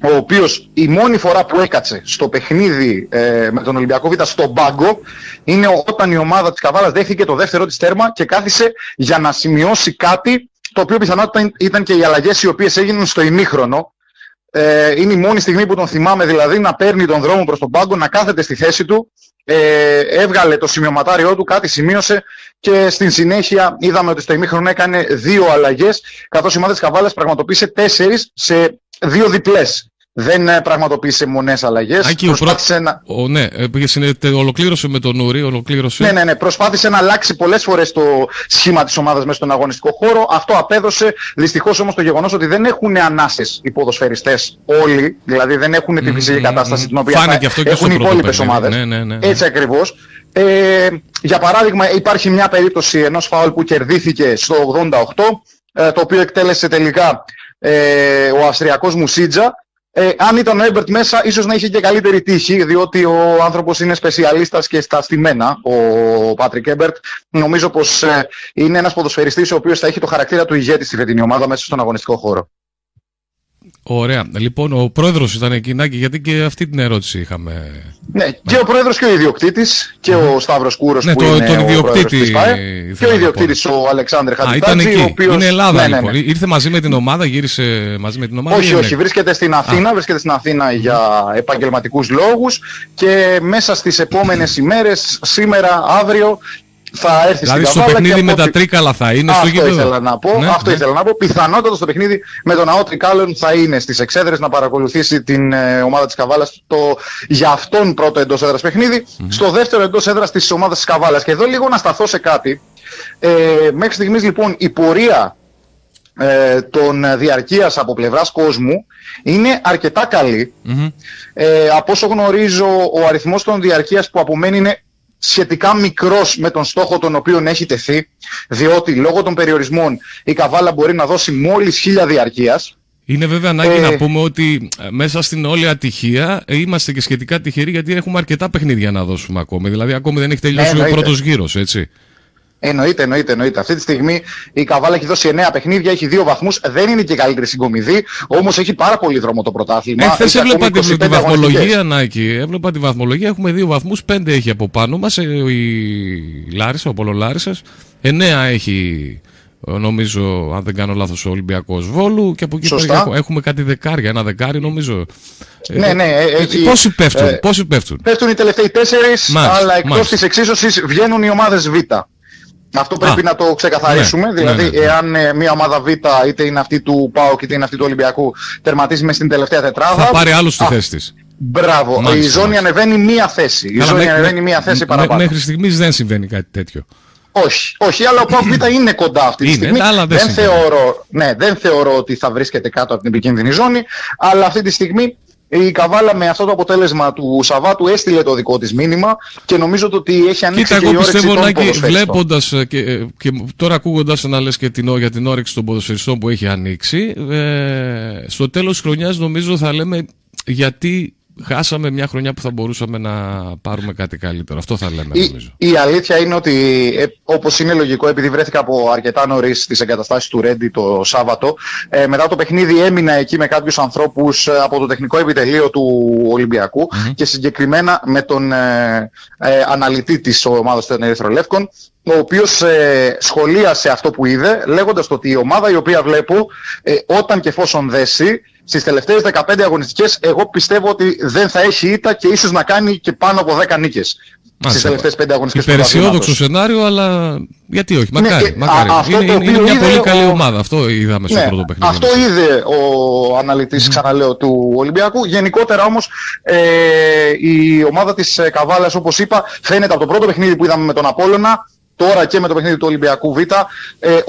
ο οποίος η μόνη φορά που έκατσε στο παιχνίδι με τον Ολυμπιακό Β' στον πάγκο είναι όταν η ομάδα της Καβάλας δέχθηκε το δεύτερο της τέρμα και κάθισε για να σημειώσει κάτι το οποίο πιθανότητα ήταν και οι αλλαγές οι οποίες έγιναν στο ημίχρονο. Είναι η μόνη στιγμή που τον θυμάμαι δηλαδή να παίρνει τον δρόμο προς τον πάγκο, να κάθεται στη θέση του, έβγαλε το σημειωματάριό του, κάτι σημείωσε και στην συνέχεια είδαμε ότι στο ημίχρονο έκανε δύο αλλαγές, καθώς η ομάδα της Καβάλας πραγματοποίησε 4 σε 2 διπλές. Δεν πραγματοποίησε μονές αλλαγές. Άκη, προσπάθησε ολοκλήρωσε με τον Νούρι. Ναι, προσπάθησε να αλλάξει πολλές φορές το σχήμα της ομάδας μέσα στον αγωνιστικό χώρο. Αυτό απέδωσε. Δυστυχώς όμως το γεγονός ότι δεν έχουν ανάσες οι ποδοσφαιριστές όλοι, δηλαδή δεν έχουν τη φυσική κατάσταση την οποία φάνηκε αυτό και έχουν οι υπόλοιπες ομάδες. Ναι. Έτσι ακριβώς. Για παράδειγμα, υπάρχει μια περίπτωση ενός φάουλ που κερδίθηκε στο 88, το οποίο εκτέλεσε τελικά ο Αυστριακός Μουσίτζα. Αν ήταν ο Έμπερτ μέσα, ίσως να είχε και καλύτερη τύχη, διότι ο άνθρωπος είναι σπεσιαλίστας και στα στημένα, ο Πάτρικ Έμπερτ. Νομίζω πως είναι ένας ποδοσφαιριστής ο οποίος θα έχει το χαρακτήρα του ηγέτη στη φετινή ομάδα μέσα στον αγωνιστικό χώρο. Ωραία. Λοιπόν, ο πρόεδρος ήταν εκεί, Νάκη, γιατί και αυτή την ερώτηση είχαμε. Ναι, και ο πρόεδρος και ο ιδιοκτήτης, και ο Σταύρος Κούρος που είναι τον ο πρόεδρος της ΠΑΕ, και ο ιδιοκτήτης ο Αλεξάντερ Χατιντάζη, ο οποίος... Είναι Ελλάδα λοιπόν, ήρθε μαζί με την ομάδα, γύρισε μαζί με την ομάδα. Όχι, βρίσκεται στην Αθήνα, βρίσκεται στην Αθήνα για επαγγελματικούς λόγους και μέσα στις επόμενες ημέρες, σήμερα, αύριο, θα έρθει δηλαδή στην Καβάλα. Δηλαδή στο παιχνίδι με τα Τρίκαλα θα είναι στο γήπεδο. Αυτό ήθελα να πω. Πιθανότατα στο παιχνίδι με τον ΑΟ Τρικάλων θα είναι στις εξέδρες να παρακολουθήσει την ομάδα της Καβάλας για αυτόν πρώτο εντός έδρας παιχνίδι, στο δεύτερο εντός έδρας της ομάδας της Καβάλας. Και εδώ λίγο να σταθώ σε κάτι. Μέχρι στιγμής λοιπόν η πορεία των διαρκείας από πλευράς κόσμου είναι αρκετά καλή. Από όσο γνωρίζω ο αριθμός των διαρκείας που απομένει είναι σχετικά μικρός με τον στόχο τον οποίο έχει τεθεί, διότι λόγω των περιορισμών η Καβάλα μπορεί να δώσει μόλις 1000 διαρκείας. Είναι βέβαια ανάγκη να πούμε ότι μέσα στην όλη ατυχία είμαστε και σχετικά τυχεροί, γιατί έχουμε αρκετά παιχνίδια να δώσουμε ακόμη. Δηλαδή ακόμη δεν έχει τελειώσει ο πρώτος γύρος, έτσι. Εννοείται. Αυτή τη στιγμή η Καβάλα έχει δώσει 9 παιχνίδια, έχει 2 βαθμούς. Δεν είναι και η καλύτερη συγκομιδή, όμως έχει πάρα πολύ δρόμο το πρωτάθλημα. Χθες έβλεπα τη βαθμολογία, Νάκη. Έβλεπα τη βαθμολογία, έχουμε 2 βαθμούς, 5 έχει από πάνω μας η Λάρισα, ο Πόλο Λάρισας. 9 έχει, νομίζω, αν δεν κάνω λάθος, ο Ολυμπιακός Βόλου. Και από εκεί πέρα έχουμε κάτι δεκάρια, ένα δεκάρι νομίζω. Πόσοι πέφτουν, Πέφτουν οι τελευταίοι 4, αλλά εκτός της εξίσωσης βγαίνουν οι ομάδες Β. Αυτό πρέπει να το ξεκαθαρίσουμε. Δηλαδή, εάν μια ομάδα Β, είτε είναι αυτή του ΠΑΟΚ είτε είναι αυτή του Ολυμπιακού, τερματίζει μες στην τελευταία τετράδα, θα πάρει άλλους στη θέση της. Μπράβο. Μάλιστα, η ζώνη ανεβαίνει μία θέση. Η ζώνη ανεβαίνει μία θέση παραπάνω. Μέχρι στιγμής δεν συμβαίνει κάτι τέτοιο. Όχι, αλλά ο ΠΑΟΚ Β είναι κοντά αυτή τη στιγμή. Δεν θεωρώ ότι θα βρίσκεται κάτω από την επικίνδυνη ζώνη, αλλά αυτή τη στιγμή η Καβάλα με αυτό το αποτέλεσμα του Σαββάτου έστειλε το δικό της μήνυμα και νομίζω ότι έχει ανοίξει και η όρεξη των ποδοσφαιριστών. Κοίτα, εγώ πιστεύω, Νάκη, βλέποντας και τώρα ακούγοντας να λες και για την όρεξη των ποδοσφαιριστών που έχει ανοίξει, στο τέλος της χρονιάς νομίζω θα λέμε γιατί χάσαμε μια χρονιά που θα μπορούσαμε να πάρουμε κάτι καλύτερο. Αυτό θα λέμε νομίζω. Η αλήθεια είναι ότι όπως είναι λογικό, επειδή βρέθηκα από αρκετά νωρίς στις εγκαταστάσεις του Ρέντι το Σάββατο, μετά το παιχνίδι έμεινα εκεί με κάποιους ανθρώπους από το τεχνικό επιτελείο του Ολυμπιακού και συγκεκριμένα με τον αναλυτή της ομάδας των Ερυθρολεύκων, ο οποίος σχολίασε αυτό που είδε, λέγοντας ότι η ομάδα η οποία βλέπω, όταν και εφόσον δέσει, στις τελευταίες 15 αγωνιστικές, εγώ πιστεύω ότι δεν θα έχει ήττα και ίσως να κάνει και πάνω από 10 νίκες. Στις τελευταίες 5 αγωνιστικές. Υπεραισιόδοξο σενάριο, αλλά γιατί όχι, μακάρι. Είναι μια πολύ καλή ομάδα. Αυτό είδαμε στο πρώτο παιχνίδι. Αυτό είδε ο αναλυτής, ξαναλέω, του Ολυμπιακού. Γενικότερα όμως η ομάδα της Καβάλας, όπως είπα, φαίνεται από το πρώτο παιχνίδι που είδαμε με τον Απόλλωνα, τώρα και με το παιχνίδι του Ολυμπιακού Β,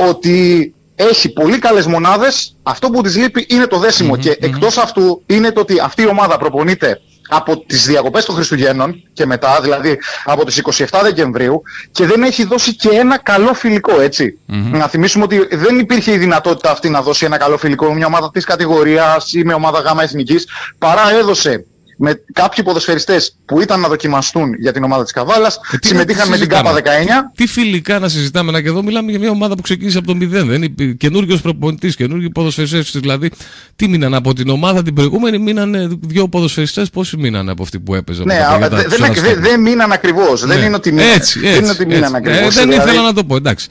ότι έχει πολύ καλές μονάδες. Αυτό που της λείπει είναι το δέσιμο. Και εκτός αυτού είναι το ότι αυτή η ομάδα προπονείται από τις διακοπές των Χριστουγέννων και μετά, δηλαδή από τις 27 Δεκεμβρίου, και δεν έχει δώσει και ένα καλό φιλικό, έτσι. Να θυμίσουμε ότι δεν υπήρχε η δυνατότητα αυτή να δώσει ένα καλό φιλικό με μια ομάδα της κατηγορίας ή με ομάδα γάμα εθνικής, παρά έδωσε με κάποιοι ποδοσφαιριστές που ήταν να δοκιμαστούν για την ομάδα της Καβάλας, συμμετείχαν με την ΚΑΠΑ 19. Τι φιλικά να συζητάμε, να και εδώ μιλάμε για μια ομάδα που ξεκίνησε από το 0. Δεν είναι καινούργιος προπονητής, καινούργιοι ποδοσφαιριστές. Δηλαδή, τι μείνανε από την ομάδα την προηγούμενη, μείνανε δύο ποδοσφαιριστές. Πόσοι μείνανε από αυτοί που έπαιζαν? Ναι, δεν μείναν ακριβώς. Δεν είναι ότι μείναν ακριβώς. Δεν ήθελα να το πω, εντάξει.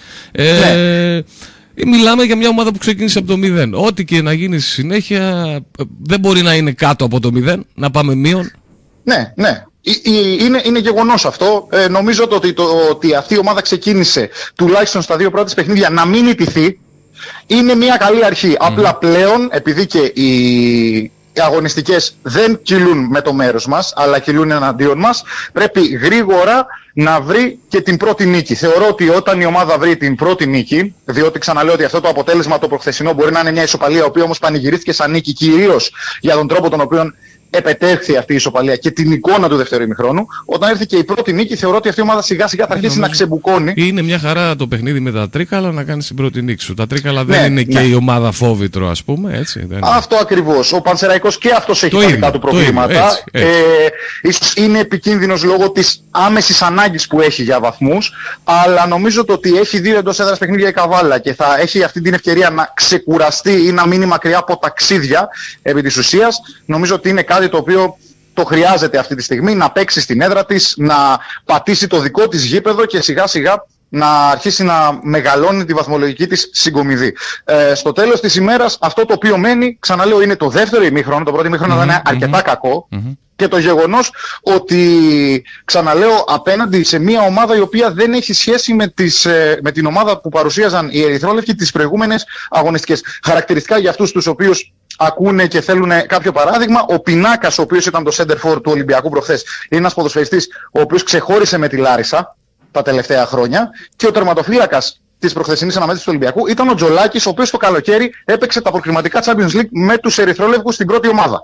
Μιλάμε για μια ομάδα που ξεκίνησε από το 0. Ό,τι και να γίνει στη συνέχεια δεν μπορεί να είναι κάτω από το 0, να πάμε μείον. Ναι, ναι. Είναι γεγονός αυτό. Νομίζω ότι αυτή η ομάδα ξεκίνησε τουλάχιστον στα δύο πρώτες παιχνίδια να μην ιτηθεί. Είναι μια καλή αρχή. Απλά πλέον, επειδή και οι αγωνιστικές δεν κυλούν με το μέρος μας, αλλά κυλούν εναντίον μας, πρέπει γρήγορα να βρει και την πρώτη νίκη. Θεωρώ ότι όταν η ομάδα βρει την πρώτη νίκη, διότι ξαναλέω ότι αυτό το αποτέλεσμα το προχθεσινό μπορεί να είναι μια ισοπαλία, η οποία όμως πανηγυρίστηκε σαν νίκη κυρίως για τον τρόπο τον οποίο επετέχθη αυτή η ισοπαλία και την εικόνα του δεύτερου ημιχρόνου. Όταν έρθει και η πρώτη νίκη, θεωρώ ότι αυτή η ομάδα σιγά σιγά θα αρχίσει να ξεμπουκώνει. Είναι μια χαρά το παιχνίδι με τα τρίκαλα να κάνει την πρώτη νίκη σου. Τα τρίκαλα δεν είναι και η ομάδα φόβητρο, ας πούμε. Έτσι, δεν αυτό ακριβώς. Ο Πανσεραϊκός και αυτός έχει τα δικά του προβλήματα. Είναι επικίνδυνος λόγω της άμεσης ανάγκης που έχει για βαθμούς. Αλλά νομίζω ότι έχει δύο εντός έδρας παιχνίδια η Καβάλα και θα έχει αυτή την ευκαιρία να ξεκουραστεί ή να μείνει μακριά από ταξίδια επί της ουσίας. Νομίζω ότι είναι το οποίο το χρειάζεται αυτή τη στιγμή, να παίξει στην έδρα της, να πατήσει το δικό της γήπεδο και σιγά σιγά να αρχίσει να μεγαλώνει τη βαθμολογική της συγκομιδή. Στο τέλος της ημέρας αυτό το οποίο μένει, ξαναλέω, είναι το δεύτερο ημίχρονο. Το πρώτο ημίχρονο ήταν αρκετά κακό και το γεγονός ότι, ξαναλέω, απέναντι σε μια ομάδα η οποία δεν έχει σχέση με την ομάδα που παρουσίαζαν οι ερυθρόλευκοι τις προηγούμενες αγωνιστικές. Χαρακτηριστικά για αυτούς τους οποίους ακούνε και θέλουν κάποιο παράδειγμα, ο Πινάκας, ο οποίος ήταν το center for του Ολυμπιακού προχθές, είναι ένας ποδοσφαιριστής ο οποίος ξεχώρισε με τη Λάρισα τα τελευταία χρόνια, και ο τερματοφύλακας της προχθεσινής αναμέτρησης του Ολυμπιακού ήταν ο Τζολάκης, ο οποίος το καλοκαίρι έπαιξε τα προκριματικά Champions League με τους ερυθρόλευκους στην πρώτη ομάδα.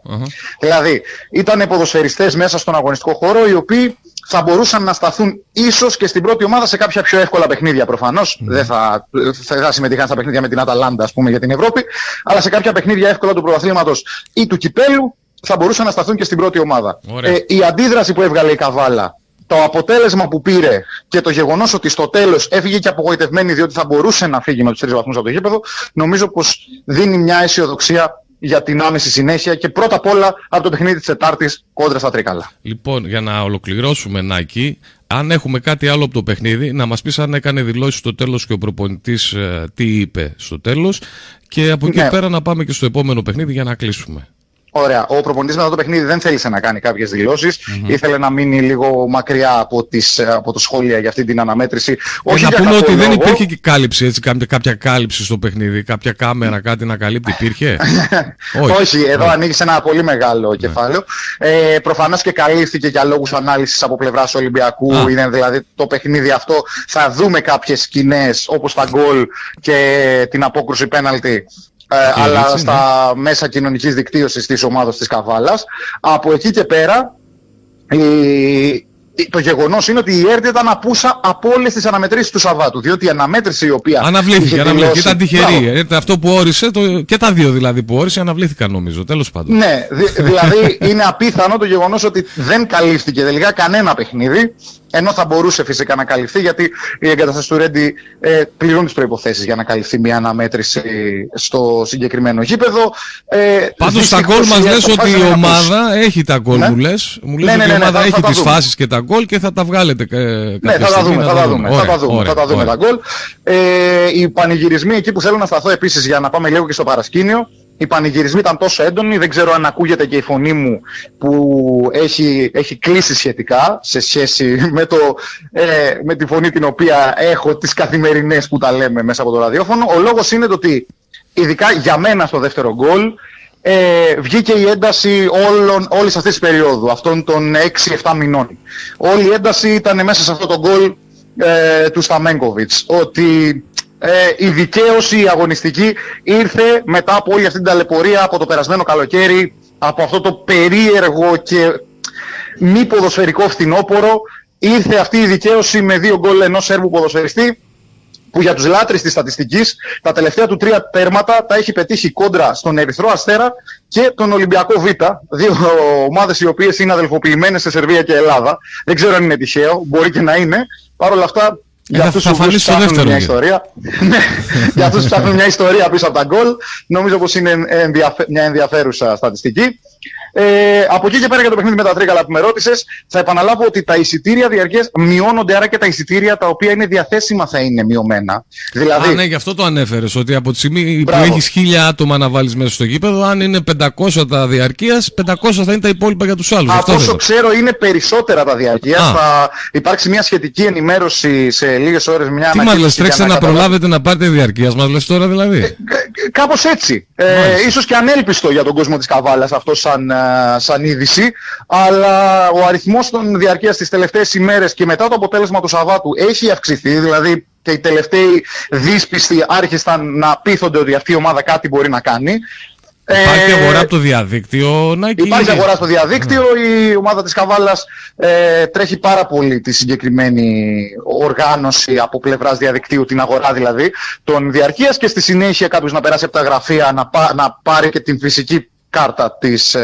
Δηλαδή, ήταν ποδοσφαιριστές μέσα στον αγωνιστικό χώρο οι οποίοι θα μπορούσαν να σταθούν ίσως και στην πρώτη ομάδα σε κάποια πιο εύκολα παιχνίδια. Προφανώς δεν θα συμμετείχαν στα παιχνίδια με την Αταλάντα, ας πούμε, για την Ευρώπη, αλλά σε κάποια παιχνίδια εύκολα του πρωταθλήματος ή του κυπέλου θα μπορούσαν να σταθούν και στην πρώτη ομάδα. Η αντίδραση που έβγαλε η Καβάλα, το αποτέλεσμα που πήρε και το γεγονός ότι στο τέλος έφυγε και απογοητευμένη, διότι θα μπορούσε να φύγει με τους 3 βαθμούς από το γήπεδο, νομίζω πως δίνει μια αισιοδοξία για την άμεση συνέχεια και πρώτα απ' όλα από το παιχνίδι της Τετάρτης κόντρα στα Τρίκαλα. Λοιπόν, για να ολοκληρώσουμε, Νάκη, αν έχουμε κάτι άλλο από το παιχνίδι, να μας πεις αν έκανε δηλώσεις στο τέλος και ο προπονητής τι είπε στο τέλος, και από εκεί πέρα να πάμε και στο επόμενο παιχνίδι για να κλείσουμε. Ωραία. Ο προπονητής μετά το παιχνίδι δεν θέλησε να κάνει κάποιες δηλώσεις. Ήθελε να μείνει λίγο μακριά από τα σχόλια για αυτή την αναμέτρηση. Όχι να πούμε ότι δεν υπήρχε και κάλυψη, έτσι, κάποια κάλυψη στο παιχνίδι, κάποια κάμερα, κάτι να καλύπτει, υπήρχε? Όχι. Εδώ ανοίγησε ένα πολύ μεγάλο κεφάλαιο. Προφανώς και καλύφθηκε για λόγους ανάλυσης από πλευράς Ολυμπιακού. Είναι δηλαδή το παιχνίδι αυτό. Θα δούμε κάποιες σκηνές όπως τα γκολ και την απόκρουση πέναλτι. Αλλά έτσι, στα μέσα κοινωνικής δικτύωσης της ομάδας της Καβάλας. Από εκεί και πέρα το γεγονός είναι ότι η ΕΡΤ ήταν απούσα από όλες τις αναμετρήσεις του Σαββάτου, διότι η αναμέτρηση η οποία αναβλήθηκε, ήταν τυχερή. Αυτό που όρισε, και τα δύο δηλαδή που όρισε, αναβλήθηκαν νομίζω, τέλος πάντων. Ναι, δηλαδή είναι απίθανο το γεγονός ότι δεν καλύφθηκε τελικά κανένα παιχνίδι, ενώ θα μπορούσε φυσικά να καλυφθεί, γιατί οι εγκαταστάσεις του Ρέντι πληρούν τις προϋποθέσεις για να καλυφθεί μια αναμέτρηση στο συγκεκριμένο γήπεδο. Πάντως τα γκολ μας λες ότι η ομάδα έχει τα γκολ, μου λες. Μου λες ότι η ομάδα έχει τις φάσεις και τα γκολ και θα τα βγάλετε κάποια στιγμή. Ναι, θα τα δούμε τα γκολ. Οι πανηγυρισμοί εκεί που θέλω να σταθώ επίσης, για να πάμε λίγο και στο παρασκήνιο. Οι πανηγυρισμοί ήταν τόσο έντονοι, δεν ξέρω αν ακούγεται και η φωνή μου που έχει κλείσει σχετικά σε σχέση με τη φωνή την οποία έχω τις καθημερινές που τα λέμε μέσα από το ραδιόφωνο. Ο λόγος είναι το ότι, ειδικά για μένα στο δεύτερο γκολ, βγήκε η ένταση όλης αυτής της περίοδου, αυτών των 6-7 μηνών. Όλη η ένταση ήταν μέσα σε αυτό το γκολ του Σταμένκοβιτς, ότι η δικαίωση, η αγωνιστική, ήρθε μετά από όλη αυτή την ταλαιπωρία, από το περασμένο καλοκαίρι, από αυτό το περίεργο και μη ποδοσφαιρικό φθινόπωρο. Ήρθε αυτή η δικαίωση με δύο γκολ ενός Σέρβου ποδοσφαιριστή, που για τους λάτρεις της στατιστικής τα τελευταία του 3 τέρματα τα έχει πετύχει κόντρα στον Ερυθρό Αστέρα και τον Ολυμπιακό Β, δύο ομάδες οι οποίες είναι αδελφοποιημένες σε Σερβία και Ελλάδα. Δεν ξέρω αν είναι τυχαίο, μπορεί και να είναι. Παρ' όλα αυτά, για αυτούς που ψάχνουν μια ιστορία, πίσω από τα γκολ, νομίζω πως είναι μια ενδιαφέρουσα στατιστική. Από εκεί και πέρα για το παιχνίδι με τα τρίκαλα που με ρώτησες, θα επαναλάβω ότι τα εισιτήρια διαρκές μειώνονται, άρα και τα εισιτήρια τα οποία είναι διαθέσιμα θα είναι μειωμένα. Δηλαδή... Α, ναι, γι' αυτό το ανέφερες, ότι από τη στιγμή που έχεις 1000 άτομα να βάλεις μέσα στο γήπεδο, αν είναι 500 τα διαρκείας, 500 θα είναι τα υπόλοιπα για τους άλλους. Από όσο ξέρω, είναι περισσότερα τα διαρκείας. Θα υπάρξει μια σχετική ενημέρωση σε λίγες ώρες. Τι μας λες, τρέξτε να προλάβετε να πάρετε διαρκείας, μας λες τώρα δηλαδή. Κάπως έτσι. Ίσως και ανέλπιστο για τον κόσμο της Καβάλας αυτό σαν είδηση, αλλά ο αριθμός των διαρκείας τις τελευταίες ημέρες και μετά το αποτέλεσμα του Σαββάτου έχει αυξηθεί, δηλαδή και οι τελευταίοι δύσπιστοι άρχισαν να πείθονται ότι αυτή η ομάδα κάτι μπορεί να κάνει. Υπάρχει αγορά από το διαδίκτυο, Νάκη. Υπάρχει αγορά στο διαδίκτυο. Η ομάδα της Καβάλας τρέχει πάρα πολύ τη συγκεκριμένη οργάνωση από πλευράς διαδικτύου, την αγορά δηλαδή, των διαρκείας και στη συνέχεια κάποιος να περάσει από τα γραφεία να πάρει και την φυσική κάρτα της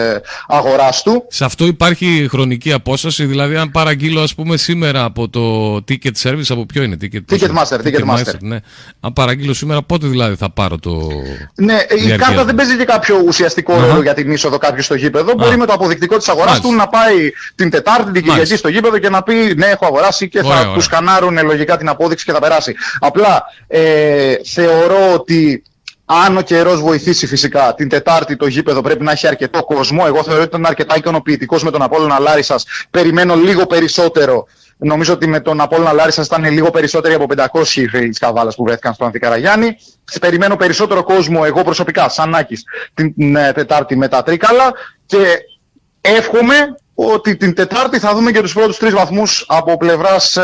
αγοράς του. Σε αυτό υπάρχει χρονική απόσταση, δηλαδή αν παραγγείλω ας πούμε σήμερα από το Ticket Service, από ποιο είναι Ticketmaster. Ναι. Αν παραγγείλω σήμερα, πότε δηλαδή θα πάρω το... Ναι, η κάρτα δεν παίζει και κάποιο ουσιαστικό ρόλο για την είσοδο κάποιου στο γήπεδο. Μπορεί με το αποδεικτικό της αγοράς του να πάει την Τετάρτη, την Κυριακή στο γήπεδο και να πει ναι, έχω αγοράσει και θα του σκανάρουν λογικά την απόδειξη και θα περάσει. Απλά θεωρώ ότι αν ο καιρός βοηθήσει φυσικά, την Τετάρτη το γήπεδο πρέπει να έχει αρκετό κόσμο. Εγώ θεωρώ ότι ήταν αρκετά ικανοποιητικός με τον Απόλλωνα Λάρισσας. Περιμένω λίγο περισσότερο. Νομίζω ότι με τον Απόλλωνα Λάρισσας ήταν λίγο περισσότεροι από 500 οι φίλοι της Καβάλας που βρέθηκαν στον Ανθικαραγιάννη. Περιμένω περισσότερο κόσμο εγώ προσωπικά, σαν Νάκης, την Τετάρτη με τα Τρίκαλα. Και εύχομαι ότι την Τετάρτη θα δούμε και τους πρώτους 3 βαθμούς από πλευράς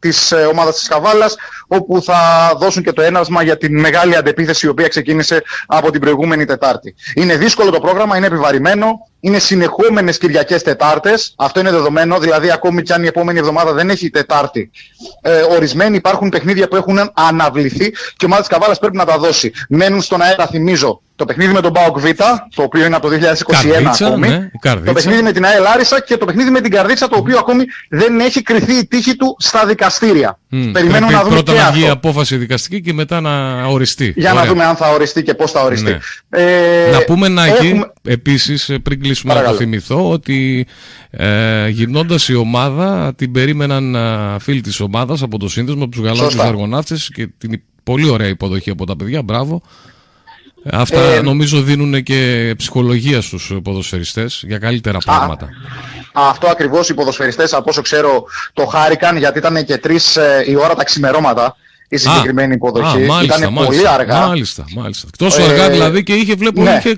της ομάδας της Καβάλας, όπου θα δώσουν και το έναυσμα για την μεγάλη αντεπίθεση η οποία ξεκίνησε από την προηγούμενη Τετάρτη. Είναι δύσκολο το πρόγραμμα, είναι επιβαρημένο, είναι συνεχόμενες Κυριακές Τετάρτες, αυτό είναι δεδομένο, δηλαδή ακόμη κι αν η επόμενη εβδομάδα δεν έχει Τετάρτη, ορισμένοι υπάρχουν παιχνίδια που έχουν αναβληθεί και η ομάδα της Καβάλας πρέπει να τα δώσει. Μένουν στον αέρα, θυμίζω, το παιχνίδι με τον ΠΑΟΚ Β, το οποίο είναι από το 2021 Καρδίτσα, ακόμη, το παιχνίδι με την ΑΕΛ Άρισα και το παιχνίδι με την Καρδίτσα, το οποίο ακόμη δεν έχει κρυθεί η τύχη του στα δικαστήρια. Περιμένω να δούμε πρώτα να βγει απόφαση δικαστική και μετά να οριστεί. Για να δούμε αν θα οριστεί και πώς θα οριστεί. Ναι. Να πούμε, Νάκη, επίσης, πριν κλείσουμε, να το θυμηθώ ότι γυρνώντας η ομάδα, την περίμεναν φίλοι της ομάδας από το σύνδεσμο, από τους Γαλάζιους Αργοναύτες και την πολύ ωραία υποδοχή από τα παιδιά. Μπράβο. Αυτά νομίζω δίνουν και ψυχολογία στους ποδοσφαιριστές για καλύτερα πράγματα. Αυτό ακριβώς, οι ποδοσφαιριστές από όσο ξέρω το χάρηκαν, γιατί ήταν και 3 η ώρα τα ξημερώματα η συγκεκριμένη υποδοχή. Ήταν πολύ αργά. Μάλιστα. Τόσο αργά δηλαδή, και είχε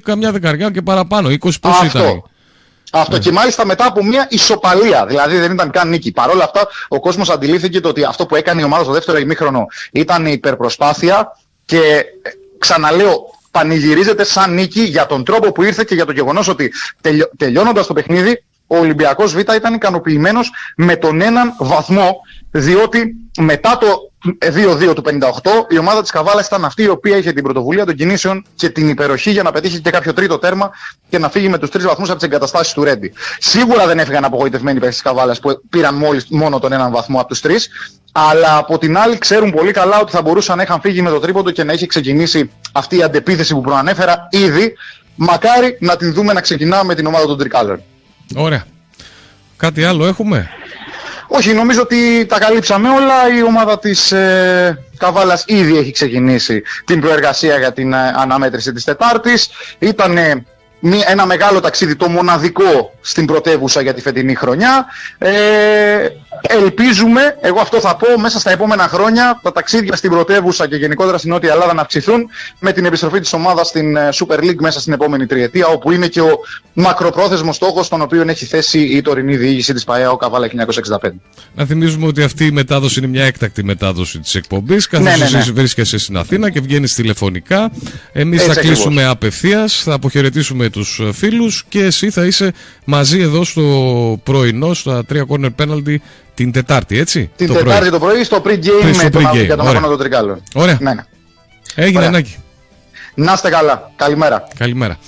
καμιά δεκαριά και παραπάνω, 20 πόσο ήταν. Αυτό και μάλιστα μετά από μια ισοπαλία, δηλαδή δεν ήταν καν νίκη. Παρ' όλα αυτά ο κόσμος αντιλήφθηκε ότι αυτό που έκανε η ομάδα στο δεύτερο ημίχρονο ήταν η υπερπροσπάθεια και ξαναλέω, πανηγυρίζεται σαν νίκη για τον τρόπο που ήρθε και για το γεγονός ότι τελειώνοντας το παιχνίδι, ο Ολυμπιακός Β ήταν ικανοποιημένος με τον έναν βαθμό, διότι μετά το 2-2 του 58 η ομάδα της Καβάλας ήταν αυτή η οποία είχε την πρωτοβουλία των κινήσεων και την υπεροχή για να πετύχει και κάποιο τρίτο τέρμα και να φύγει με τους 3 βαθμούς από τις εγκαταστάσεις του Ρέντι. Σίγουρα δεν έφυγαν απογοητευμένοι οι παίκτες της Καβάλας που πήραν μόνο τον έναν βαθμό από τους 3, αλλά από την άλλη ξέρουν πολύ καλά ότι θα μπορούσαν να είχαν φύγει με το τρίποντο και να είχε ξεκινήσει αυτή η αντεπίθεση που προανέφερα ήδη. Μακάρι να την δούμε να ξεκινά με την ομάδα των Τρικάλων. Ωραία. Κάτι άλλο έχουμε? Όχι, νομίζω ότι τα καλύψαμε όλα. Η ομάδα της Καβάλας ήδη έχει ξεκινήσει την προεργασία για την αναμέτρηση της Τετάρτης. Ήταν ένα μεγάλο ταξίδι, το μοναδικό στην πρωτεύουσα για τη φετινή χρονιά. Ελπίζουμε, εγώ αυτό θα πω, μέσα στα επόμενα χρόνια τα ταξίδια στην πρωτεύουσα και γενικότερα στην Νότια Ελλάδα να αυξηθούν με την επιστροφή της ομάδας στην Super League μέσα στην επόμενη τριετία, όπου είναι και ο μακροπρόθεσμος στόχος τον οποίο έχει θέσει η τωρινή διοίκηση της ΠΑΕΑΟ Καβάλα 1965. Να θυμίζουμε ότι αυτή η μετάδοση είναι μια έκτακτη μετάδοση της εκπομπής, καθώς εσείς βρίσκεσαι στην Αθήνα και βγαίνεις τηλεφωνικά. Εμείς θα κλείσουμε απευθείας, θα αποχαιρετήσουμε με τους φίλους και εσύ θα είσαι μαζί εδώ στο πρωινό, στα 3 corner penalty την Τετάρτη, έτσι? Την Τετάρτη το πρωί στο pre-game με τον Νάκη και τον αγώνα των Τρικάλων. Ωραία. Ναι, ναι. Έγινε, Νάκη. Να είστε καλά. Καλημέρα. Καλημέρα.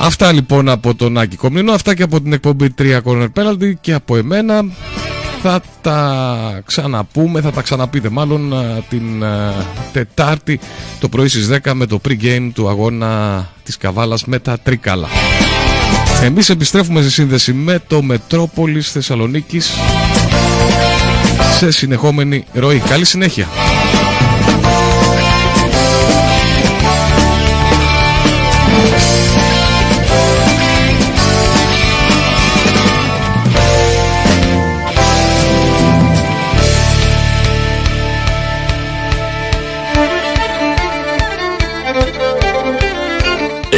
Αυτά λοιπόν από τον Νάκη Κομνηνό, αυτά και από την εκπομπή 3 corner penalty και από εμένα. Θα τα ξαναπούμε, θα τα ξαναπείτε μάλλον την Τετάρτη το πρωί στις 10 με το pre-game του αγώνα της Καβάλας με τα Τρίκαλα. Εμείς επιστρέφουμε στη σύνδεση με το Μετρόπολις Θεσσαλονίκης σε συνεχόμενη ροή. Καλή συνέχεια!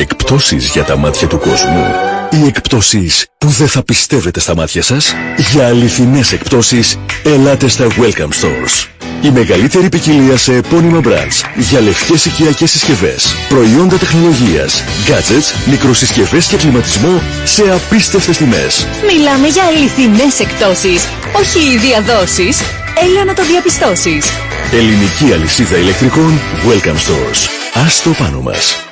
Εκπτώσεις για τα μάτια του κόσμου. Οι εκπτώσεις που δεν θα πιστεύετε στα μάτια σας. Για αληθινές εκπτώσεις, ελάτε στα Welcome Stores. Η μεγαλύτερη ποικιλία σε επώνυμα brands για λευκές οικιακές συσκευές, προϊόντα τεχνολογίας, gadgets, μικροσυσκευές και κλιματισμό σε απίστευτες τιμές. Μιλάμε για αληθινές εκπτώσεις, όχι οι διαδόσεις. Έλα να το διαπιστώσεις. Ελληνική αλυσίδα ηλεκτρικών Welcome Stores. Ας το πάνω μας.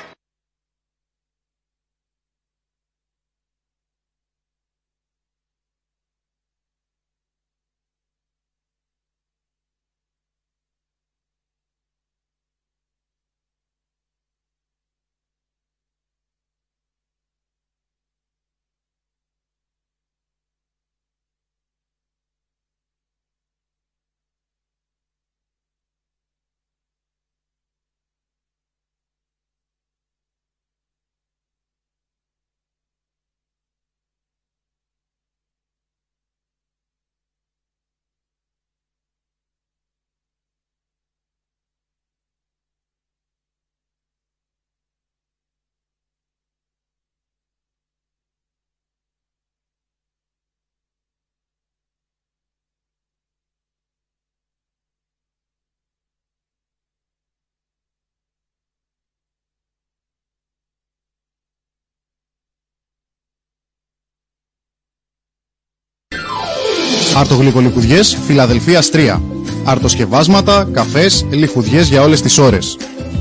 Αρτογλυκολιχουδιές Φιλαδελφίας 3. Αρτοσκευάσματα, καφές, λιχουδιές για όλες τις ώρες.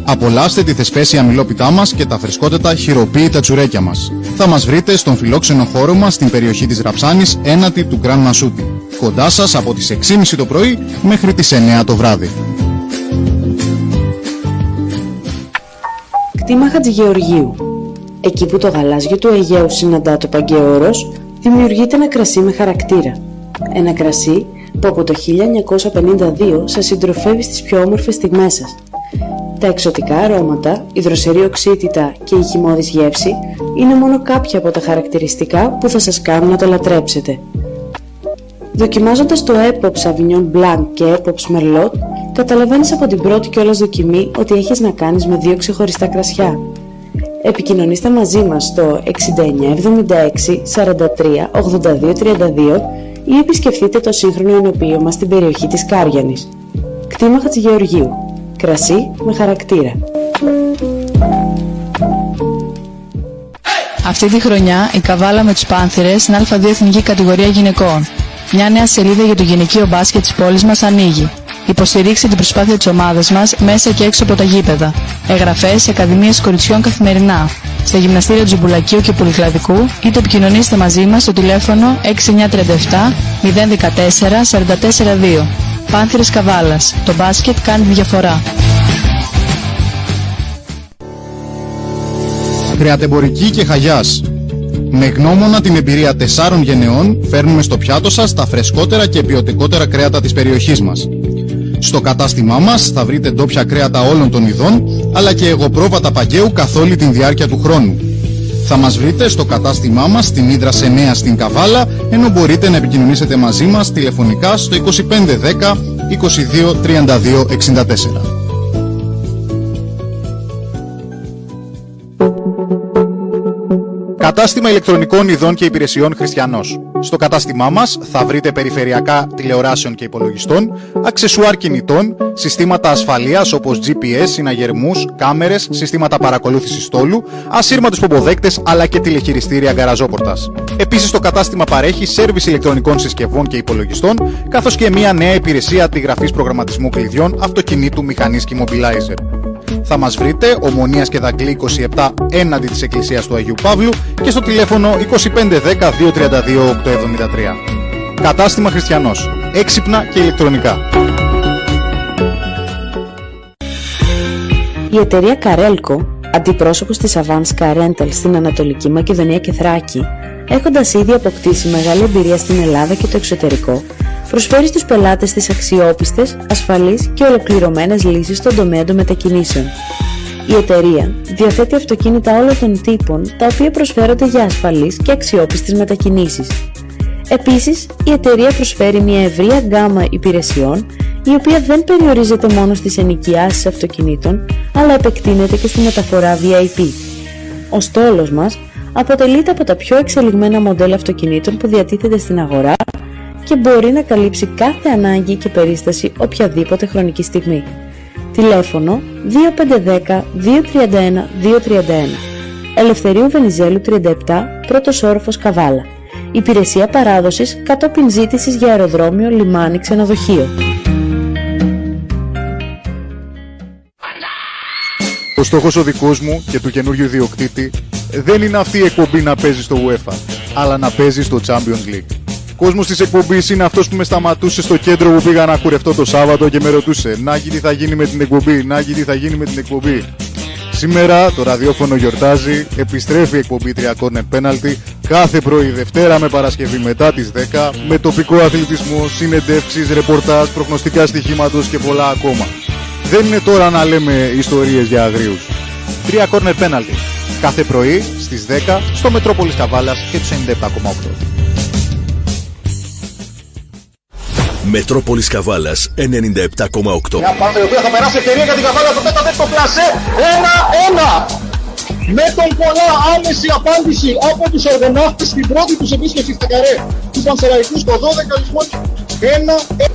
Απολαύστε τη θεσπέσια αμυλόπιτά μας και τα φρεσκότατα χειροποίητα τσουρέκια μας. Θα μας βρείτε στον φιλόξενο χώρο μας στην περιοχή της Ραψάνης, ένατη του Γκραν Μασούτη. Κοντά σας από τις 6.30 το πρωί μέχρι τις 9 το βράδυ. Κτήμα Χατζηγεωργίου. Εκεί που το γαλάζιο του Αιγαίου συναντά το Παγκαίο Όρος, δημιουργείται ένα κρασί με χαρακτήρα. Ένα κρασί που από το 1952 σας συντροφεύει στις πιο όμορφες στιγμές σας. Τα εξωτικά αρώματα, η δροσερή οξύτητα και η χυμώδης γεύση είναι μόνο κάποια από τα χαρακτηριστικά που θα σας κάνουν να το λατρέψετε. Δοκιμάζοντας το Apex Sauvignon Blanc και Apex Merlot, καταλαβαίνεις από την πρώτη κιόλας δοκιμή ότι έχεις να κάνεις με δύο ξεχωριστά κρασιά. Επικοινωνήστε μαζί μας στο 69 76 43 82 32 ή επισκεφτείτε το σύγχρονο ενοποιείο μας στην περιοχή της Κάριανης. Κτήμα Χατζηγεωργίου. Κρασί με χαρακτήρα. Αυτή τη χρονιά η Καβάλα με τους Πάνθηρες στην Α2 Εθνική Κατηγορία Γυναικών. Μια νέα σελίδα για το γυναικείο μπάσκετ της πόλης μας ανοίγει. Υποστηρίξτε την προσπάθεια της ομάδας μας μέσα και έξω από τα γήπεδα. Εγγραφές σε ακαδημίες κοριτσιών καθημερινά. Στα γυμναστήρια Τζουμπουλακίου και Πολυκλαδικού, είτε επικοινωνήστε μαζί μας στο τηλέφωνο 6937 014 442. Πάνθηρες Καβάλας. Το μπάσκετ κάνει τη διαφορά. Κρεατεμπορική και Χαγιάς. Με γνώμονα την εμπειρία 4 γενεών, φέρνουμε στο πιάτο σας τα φρεσκότερα και ποιοτικότερα κρέατα της περιοχής μας. Στο κατάστημά μας θα βρείτε ντόπια κρέατα όλων των ειδών, αλλά και αιγοπρόβατα Παγκαίου καθ' όλη την διάρκεια του χρόνου. Θα μας βρείτε στο κατάστημά μας στην Ύδρα Σενέα στην Καβάλα, ενώ μπορείτε να επικοινωνήσετε μαζί μας τηλεφωνικά στο 2510 22 32 64. Κατάστημα ηλεκτρονικών ειδών και υπηρεσιών Χριστιανός. Στο κατάστημά μας θα βρείτε περιφερειακά τηλεοράσεων και υπολογιστών, αξεσουάρ κινητών, συστήματα ασφαλείας όπως GPS, συναγερμούς, κάμερες, συστήματα παρακολούθησης στόλου, ασύρματους πομποδέκτες αλλά και τηλεχειριστήρια γκαραζόπορτας. Επίσης, το κατάστημα παρέχει σέρβις ηλεκτρονικών συσκευών και υπολογιστών, καθώς και μια νέα υπηρεσία αντιγραφής προγραμματισμού κλειδιών αυτοκινήτου, μηχανής και immobilizer. Θα μας βρείτε Ομονίας και Δαγκλή 27 έναντι της Εκκλησίας του Αγίου Παύλου και στο τηλέφωνο 2510-232-873. Κατάστημα Χριστιανός. Έξυπνα και ηλεκτρονικά. Η εταιρεία Carelco, αντιπρόσωπος της Advance Rentals στην Ανατολική Μακεδονία και Θράκη, έχοντας ήδη αποκτήσει μεγάλη εμπειρία στην Ελλάδα και το εξωτερικό, προσφέρει στους πελάτες τις αξιόπιστες, ασφαλείς και ολοκληρωμένες λύσεις στον τομέα των μετακινήσεων. Η εταιρεία διαθέτει αυτοκίνητα όλων των τύπων, τα οποία προσφέρονται για ασφαλείς και αξιόπιστες μετακινήσεις. Επίσης, η εταιρεία προσφέρει μια ευρεία γκάμα υπηρεσιών, η οποία δεν περιορίζεται μόνο στις ενοικιάσεις αυτοκινήτων, αλλά επεκτείνεται και στη μεταφορά VIP. Ο στόλος μας αποτελείται από τα πιο εξελιγμένα μοντέλα αυτοκινήτων που διατίθεται στην αγορά και μπορεί να καλύψει κάθε ανάγκη και περίσταση οποιαδήποτε χρονική στιγμή. Τηλέφωνο 2510 231 231. Ελευθερίου Βενιζέλου 37, πρώτος όροφος Καβάλα. Υπηρεσία παράδοσης κατόπιν ζήτησης για αεροδρόμιο, λιμάνι, ξενοδοχείο. Ο στόχος ο δικός μου και του καινούριου ιδιοκτήτη δεν είναι αυτή η εκπομπή να παίζει στο UEFA, αλλά να παίζει στο Champions League. Κόσμος της εκπομπής είναι αυτός που με σταματούσε στο κέντρο που πήγα να κουρευτώ το Σάββατο και με ρωτούσε «Νάκη, τι θα γίνει με την εκπομπή, Νάκη, τι θα γίνει με την εκπομπή». Σήμερα το ραδιόφωνο γιορτάζει, επιστρέφει η εκπομπή 3 Corner Penalty κάθε πρωί Δευτέρα με Παρασκευή μετά τις 10 με τοπικό αθλητισμό, συνεντεύξεις, ρεπορτάζ, προγνωστικά στοιχήματος και πολλά ακόμα. Δεν είναι τώρα να λέμε ιστορίες για αγρίους. 3 Corner Penalty κάθε πρωί στις 10 στο Μετρόπολις Καβάλας και τους 97,8. Μετρόπολης Καβάλας 97,8. Μια πάντα η οποία θα περάσει ευκαιρία για την Καβάλα στο τέταρτο πλασέ. 1-1. Με τον πολλά άμεση απάντηση από τους οργανώτες στην πρώτη τους επίσκεψη στα Καρέ. Τους Πανσεραϊκούς το 12 λησμόν.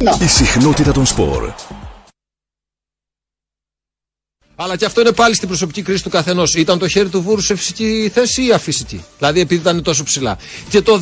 1-1. Η συχνότητα των σπορ. Αλλά και αυτό είναι πάλι στην προσωπική κρίση του καθενός. Ήταν το χέρι του Βούρου σε φυσική θέση ή αφυσική. Δηλαδή επειδή ήταν τόσο ψηλά. Και το